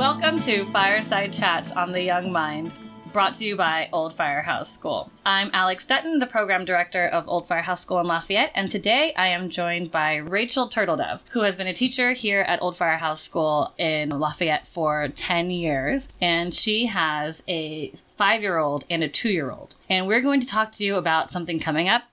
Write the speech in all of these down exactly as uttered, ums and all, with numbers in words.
Welcome to Fireside Chats on the Young Mind, brought to you by Old Firehouse School. I'm Alex Dutton, the program director of Old Firehouse School in Lafayette, and today I am joined by Rachel Turtledove, who has been a teacher here at Old Firehouse School in Lafayette for ten years, and she has a five-year-old and a two-year-old. And we're going to talk to you about something coming up,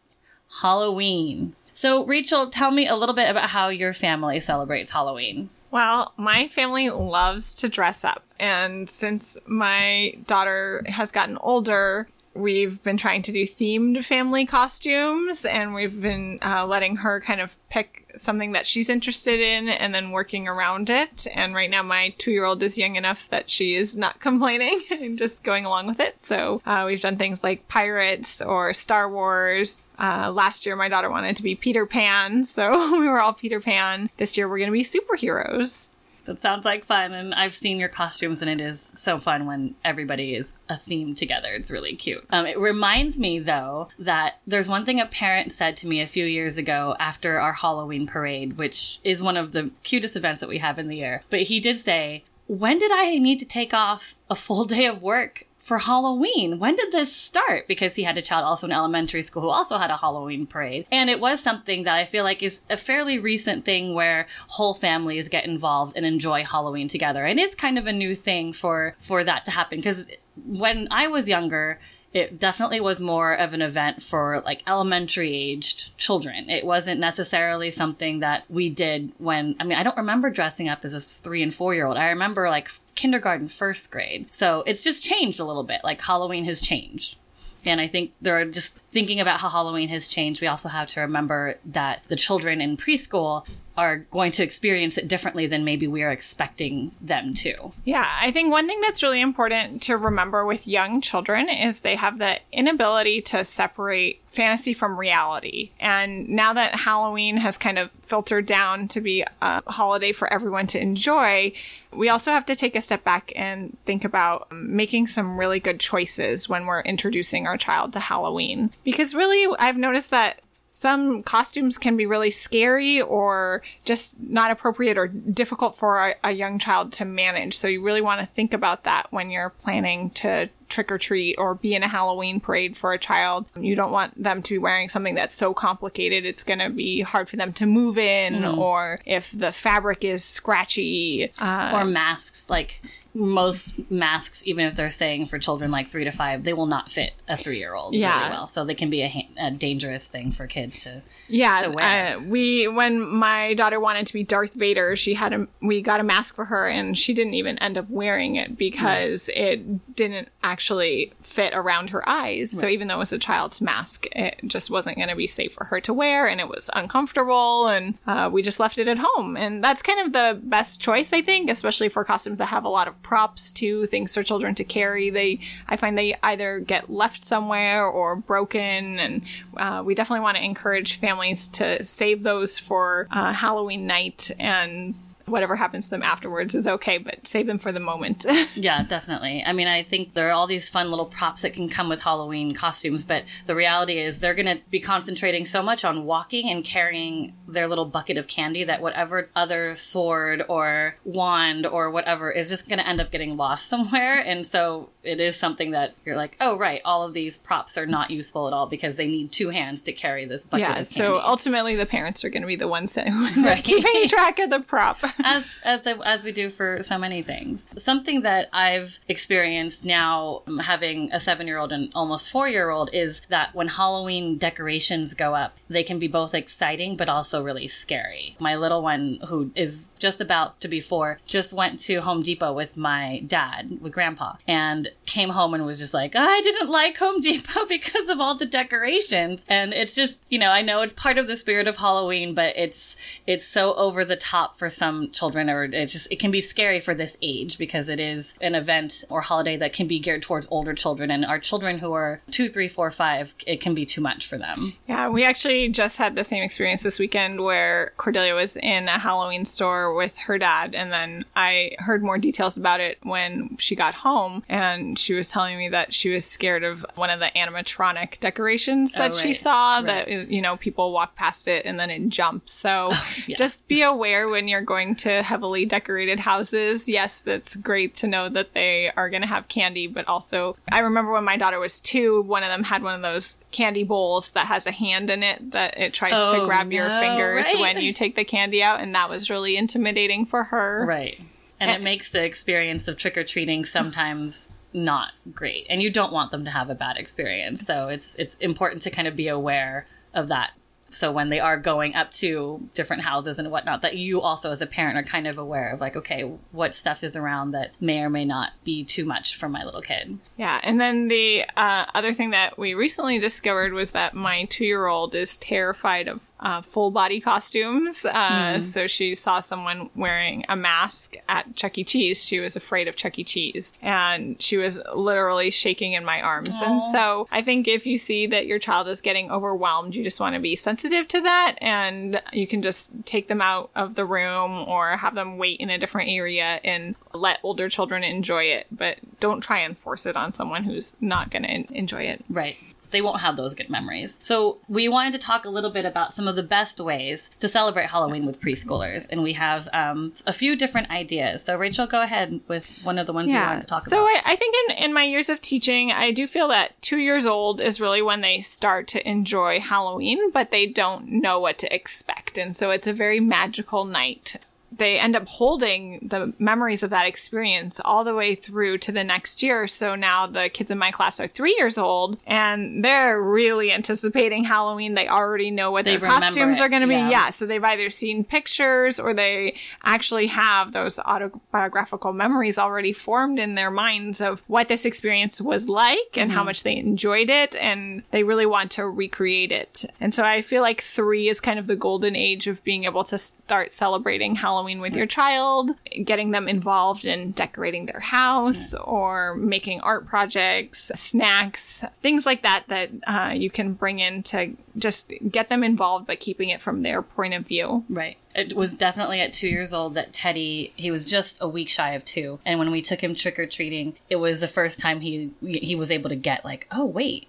Halloween. So, Rachel, tell me a little bit about how your family celebrates Halloween. Well, my family loves to dress up, and since my daughter has gotten older, we've been trying to do themed family costumes, and we've been uh, letting her kind of pick something that she's interested in and then working around it. And right now my two-year-old is young enough that she is not complaining and just going along with it. So uh, we've done things like pirates or Star Wars. Uh, last year my daughter wanted to be Peter Pan, so we were all Peter Pan. This year we're going to be superheroes. That sounds like fun, and I've seen your costumes, and it is so fun when everybody is a theme together. It's really cute. Um, it reminds me, though, that there's one thing a parent said to me a few years ago after our Halloween parade, which is one of the cutest events that we have in the year. But he did say, when did I need to take off a full day of work for Halloween? When did this start? Because he had a child also in elementary school who also had a Halloween parade. And it was something that I feel like is a fairly recent thing where whole families get involved and enjoy Halloween together. And it's kind of a new thing for, for that to happen. Because when I was younger, it definitely was more of an event for like elementary aged children. It wasn't necessarily something that we did when, I mean, I don't remember dressing up as a three and four year old. I remember like kindergarten, first grade. So it's just changed a little bit. Like Halloween has changed. And I think they're just thinking about how Halloween has changed. We also have to remember that the children in preschool are going to experience it differently than maybe we are expecting them to. Yeah, I think one thing that's really important to remember with young children is they have the inability to separate fantasy from reality. And now that Halloween has kind of filtered down to be a holiday for everyone to enjoy, we also have to take a step back and think about making some really good choices when we're introducing our child to Halloween. Because really, I've noticed that some costumes can be really scary or just not appropriate or difficult for a, a young child to manage. So you really want to think about that when you're planning to trick or treat or be in a Halloween parade for a child. You don't want them to be wearing something that's so complicated it's going to be hard for them to move in, mm. or if the fabric is scratchy. Uh, or masks, like most masks, even if they're saying for children like three to five, they will not fit a three-year-old yeah. really well. So they can be a, ha- a dangerous thing for kids to, yeah, to wear. Uh, we, when my daughter wanted to be Darth Vader, she had a, we got a mask for her, and she didn't even end up wearing it because right. it didn't actually fit around her eyes. Right. So even though it was a child's mask, it just wasn't going to be safe for her to wear, and it was uncomfortable, and uh, we just left it at home. And that's kind of the best choice, I think, especially for costumes that have a lot of props too, things for children to carry. They, I find they either get left somewhere or broken, and uh, we definitely want to encourage families to save those for uh, Halloween night, and whatever happens to them afterwards is okay, but save them for the moment. Yeah, definitely. I mean, I think there are all these fun little props that can come with Halloween costumes, but the reality is they're going to be concentrating so much on walking and carrying their little bucket of candy that whatever other sword or wand or whatever is just going to end up getting lost somewhere. And so it is something that you're like, oh, right, all of these props are not useful at all because they need two hands to carry this bucket yeah, of candy. Yeah, so ultimately the parents are going to be the ones that are right. keeping track of the prop. As as as we do for so many things. Something that I've experienced now, having a seven-year-old and almost four-year-old, is that when Halloween decorations go up, they can be both exciting but also really scary. My little one, who is just about to be four, just went to Home Depot with my dad, with Grandpa, and came home and was just like, oh, I didn't like Home Depot because of all the decorations. And it's just, you know, I know it's part of the spirit of Halloween, but it's it's so over the top for some children, or it just it can be scary for this age because it is an event or holiday that can be geared towards older children, and our children who are two, three, four, five, it can be too much for them. Yeah, we actually just had the same experience this weekend where Cordelia was in a Halloween store with her dad, and then I heard more details about it when she got home, and she was telling me that she was scared of one of the animatronic decorations that oh, right. she saw right. that, you know, people walk past it and then it jumps. So yeah. just be aware when you're going to heavily decorated houses, yes, that's great to know that they are going to have candy. But also, I remember when my daughter was two, one of them had one of those candy bowls that has a hand in it that it tries oh, to grab no, your fingers right? when you take the candy out. And that was really intimidating for her. Right. And, and it makes the experience of trick-or-treating sometimes not great. And you don't want them to have a bad experience. So it's it's important to kind of be aware of that. So when they are going up to different houses and whatnot, that you also as a parent are kind of aware of like, okay, what stuff is around that may or may not be too much for my little kid. Yeah. And then the uh, other thing that we recently discovered was that my two-year-old is terrified of uh, full body costumes. Uh, mm. So she saw someone wearing a mask at Chuck E. Cheese. She was afraid of Chuck E. Cheese and she was literally shaking in my arms. Aww. And so I think if you see that your child is getting overwhelmed, you just want to be sensitive to that, and you can just take them out of the room or have them wait in a different area and let older children enjoy it, but don't try and force it on someone who's not going to enjoy it. Right. They won't have those good memories. So we wanted to talk a little bit about some of the best ways to celebrate Halloween with preschoolers, and we have um, a few different ideas. So Rachel, go ahead with one of the ones yeah. you wanted to talk so about. So I, I think in, in my years of teaching, I do feel that two years old is really when they start to enjoy Halloween, but they don't know what to expect. And so it's a very magical night. They end up holding the memories of that experience all the way through to the next year. So now the kids in my class are three years old and they're really anticipating Halloween. They already know what they their costumes it. are going to yeah. be. Yeah. So they've either seen pictures or they actually have those autobiographical memories already formed in their minds of what this experience was like mm-hmm. and how much they enjoyed it. And they really want to recreate it. And so I feel like three is kind of the golden age of being able to start celebrating Halloween. Halloween with your child, getting them involved in decorating their house or making art projects, snacks, things like that that uh, you can bring in to just get them involved, but keeping it from their point of view. Right. It was definitely at two years old that Teddy, he was just a week shy of two. And when we took him trick-or-treating, it was the first time he he was able to get like, oh, wait,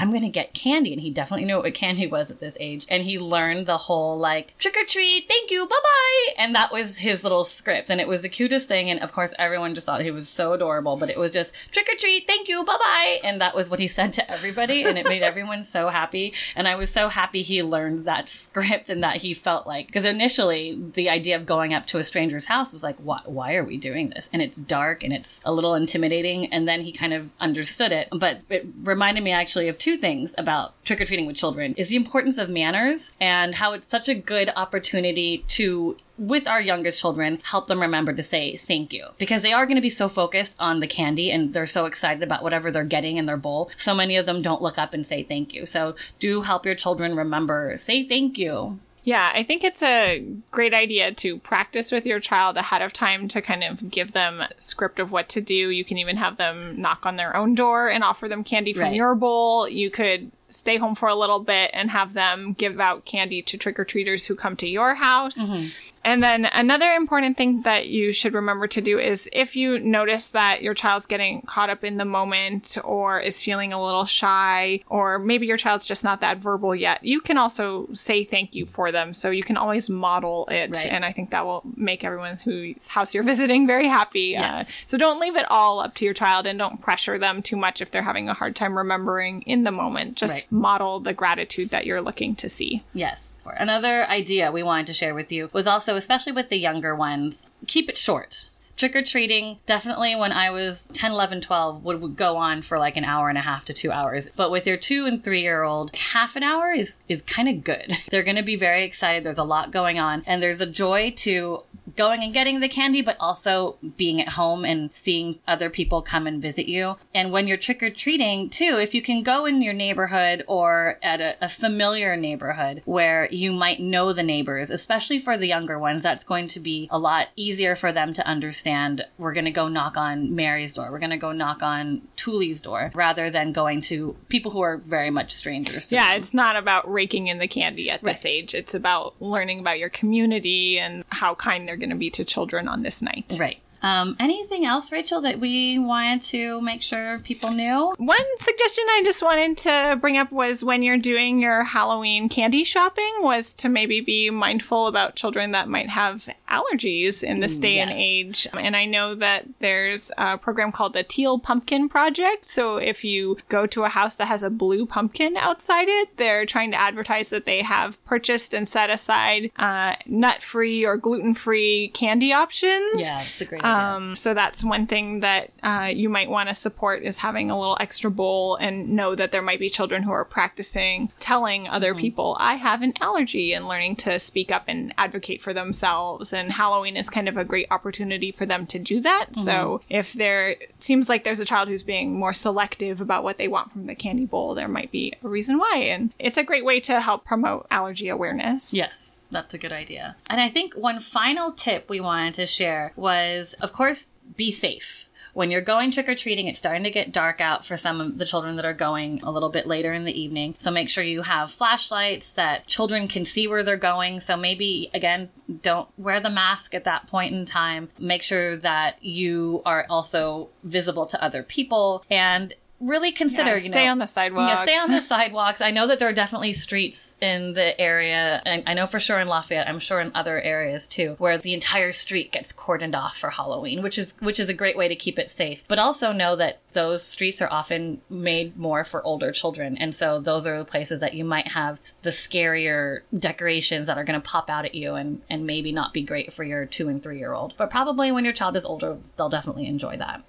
I'm going to get candy. And he definitely knew what candy was at this age. And he learned the whole like, trick or treat, thank you, bye-bye. And that was his little script. And it was the cutest thing. And of course, everyone just thought he was so adorable. But it was just, trick or treat, thank you, bye-bye. And that was what he said to everybody. And it made everyone so happy. And I was so happy he learned that script and that he felt like, because initially the idea of going up to a stranger's house was like, why, why are we doing this? And it's dark and it's a little intimidating. And then he kind of understood it. But it reminded me actually of two Two things about trick-or-treating with children is the importance of manners and how it's such a good opportunity to, with our youngest children, help them remember to say thank you, because they are going to be so focused on the candy and they're so excited about whatever they're getting in their bowl. So many of them don't look up and say thank you. So do help your children remember, say thank you. Yeah, I think it's a great idea to practice with your child ahead of time to kind of give them a script of what to do. You can even have them knock on their own door and offer them candy from right. your bowl. You could stay home for a little bit and have them give out candy to trick-or-treaters who come to your house. Mm-hmm. And then another important thing that you should remember to do is if you notice that your child's getting caught up in the moment or is feeling a little shy, or maybe your child's just not that verbal yet, you can also say thank you for them. So you can always model it. Right. And I think that will make everyone whose house you're visiting very happy. Yes. Uh, so don't leave it all up to your child and don't pressure them too much if they're having a hard time remembering in the moment. Just right. model the gratitude that you're looking to see. Yes. Another idea we wanted to share with you was also, especially with the younger ones, keep it short. Trick-or-treating, definitely when I was ten, eleven, twelve, would, would go on for like an hour and a half to two hours. But with your two and three-year-old, half an hour is, is kind of good. They're going to be very excited. There's a lot going on. And there's a joy to going and getting the candy, but also being at home and seeing other people come and visit you. And when you're trick-or-treating, too, if you can go in your neighborhood or at a, a familiar neighborhood where you might know the neighbors, especially for the younger ones, that's going to be a lot easier for them to understand. And we're going to go knock on Mary's door. We're going to go knock on Tully's door rather than going to people who are very much strangers. Yeah, them. It's not about raking in the candy at right. this age. It's about learning about your community and how kind they're going to be to children on this night. Right. Um, anything else, Rachel, that we wanted to make sure people knew? One suggestion I just wanted to bring up was when you're doing your Halloween candy shopping was to maybe be mindful about children that might have allergies in this day yes. and age. And I know that there's a program called the Teal Pumpkin Project. So if you go to a house that has a blue pumpkin outside it, they're trying to advertise that they have purchased and set aside uh, nut-free or gluten-free candy options. Yeah, it's a great Um, so that's one thing that uh, you might want to support is having a little extra bowl and know that there might be children who are practicing telling other mm-hmm. people, I have an allergy, and learning to speak up and advocate for themselves. And Halloween is kind of a great opportunity for them to do that. Mm-hmm. So if there seems like there's a child who's being more selective about what they want from the candy bowl, there might be a reason why. And it's a great way to help promote allergy awareness. Yes. That's a good idea. And I think one final tip we wanted to share was, of course, be safe. When you're going trick-or-treating, it's starting to get dark out for some of the children that are going a little bit later in the evening. So make sure you have flashlights that children can see where they're going. So maybe, again, don't wear the mask at that point in time. Make sure that you are also visible to other people, and really consider, yeah, you know, stay on the sidewalks. Yeah, stay on the sidewalks. I know that there are definitely streets in the area, and I know for sure in Lafayette, I'm sure in other areas too, where the entire street gets cordoned off for Halloween, which is which is a great way to keep it safe. But also know that those streets are often made more for older children, and so those are the places that you might have the scarier decorations that are going to pop out at you and and maybe not be great for your two and three year old. But probably when your child is older, they'll definitely enjoy that.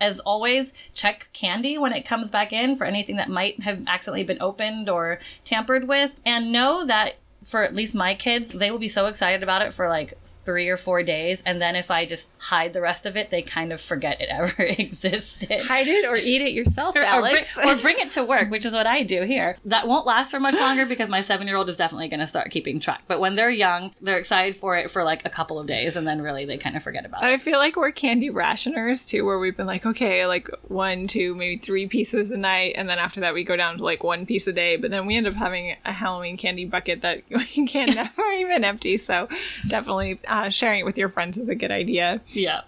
As always, check candy when it comes back in for anything that might have accidentally been opened or tampered with. And know that for at least my kids, they will be so excited about it for like three or four days. And then if I just hide the rest of it, they kind of forget it ever existed. Hide it or eat it yourself, or, Alex. Or bring, or bring it to work, which is what I do here. That won't last for much longer because my seven-year-old is definitely going to start keeping track. But when they're young, they're excited for it for like a couple of days. And then really they kind of forget about it. I feel like we're candy rationers too, where we've been like, okay, like one, two, maybe three pieces a night. And then after that, we go down to like one piece a day. But then we end up having a Halloween candy bucket that we can never even empty. So definitely... Uh, sharing it with your friends is a good idea. Yeah.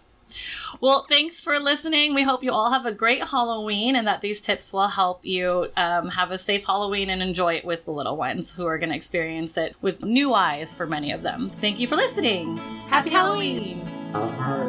Well, thanks for listening. We hope you all have a great Halloween and that these tips will help you um, have a safe Halloween and enjoy it with the little ones who are going to experience it with new eyes for many of them. Thank you for listening. Happy, Happy Halloween. Halloween.